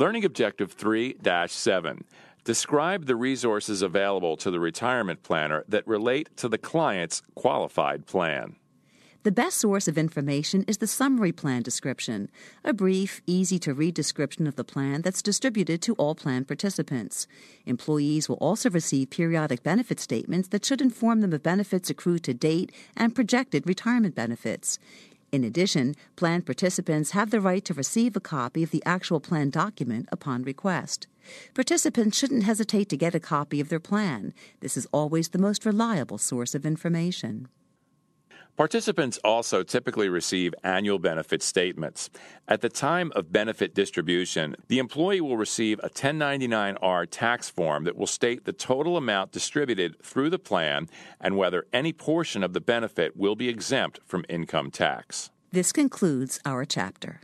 Learning Objective 3-7. Describe the resources available to the retirement planner that relate to the client's qualified plan. The best source of information is the summary plan description, a brief, easy-to-read description of the plan that's distributed to all plan participants. Employees will also receive periodic benefit statements that should inform them of benefits accrued to date and projected retirement benefits. In addition, plan participants have the right to receive a copy of the actual plan document upon request. Participants shouldn't hesitate to get a copy of their plan. This is always the most reliable source of information. Participants also typically receive annual benefit statements. At the time of benefit distribution, the employee will receive a 1099-R tax form that will state the total amount distributed through the plan and whether any portion of the benefit will be exempt from income tax. This concludes our chapter.